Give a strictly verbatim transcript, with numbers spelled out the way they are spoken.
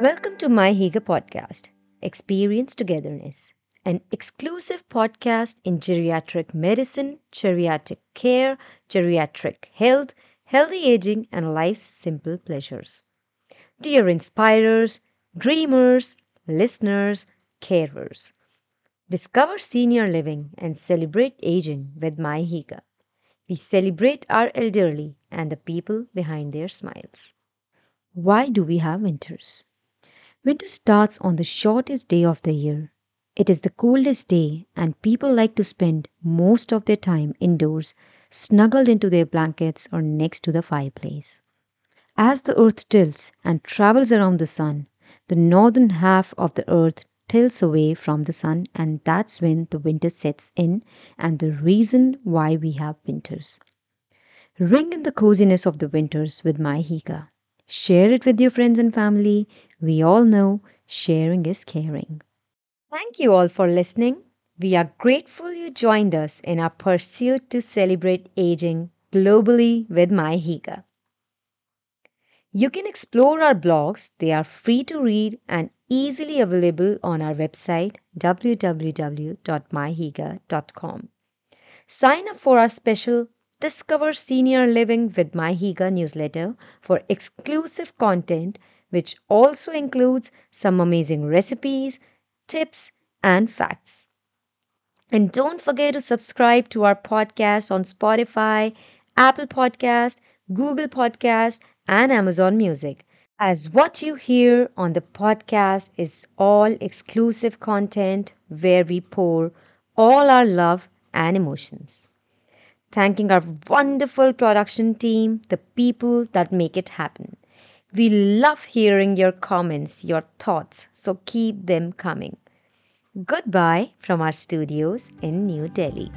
Welcome to Mihygge podcast, Experience Togetherness, an exclusive podcast in geriatric medicine, geriatric care, geriatric health, healthy aging, and life's simple pleasures. Dear inspirers, dreamers, listeners, carers, discover senior living and celebrate aging with Mihygge. We celebrate our elderly and the people behind their smiles. Why do we have winters? Winter starts on the shortest day of the year. It is the coldest day and people like to spend most of their time indoors, snuggled into their blankets or next to the fireplace. As the earth tilts and travels around the sun, the northern half of the earth tilts away from the sun, and that's when the winter sets in and the reason why we have winters. Ring in the coziness of the winters with Mihygge. Share it with your friends and family. We all know sharing is caring. Thank you all for listening. We are grateful you joined us in our pursuit to celebrate aging globally with Mihygge. You can explore our blogs. They are free to read and easily available on our website w w w dot mihygge dot com. Sign up for our special Discover Senior Living with Mihygge newsletter for exclusive content, which also includes some amazing recipes, tips, and facts. And don't forget to subscribe to our podcast on Spotify, Apple Podcast, Google Podcast, and Amazon Music, as what you hear on the podcast is all exclusive content where we pour all our love and emotions. Thanking our wonderful production team, the people that make it happen. We love hearing your comments, your thoughts, so keep them coming. Goodbye from our studios in New Delhi.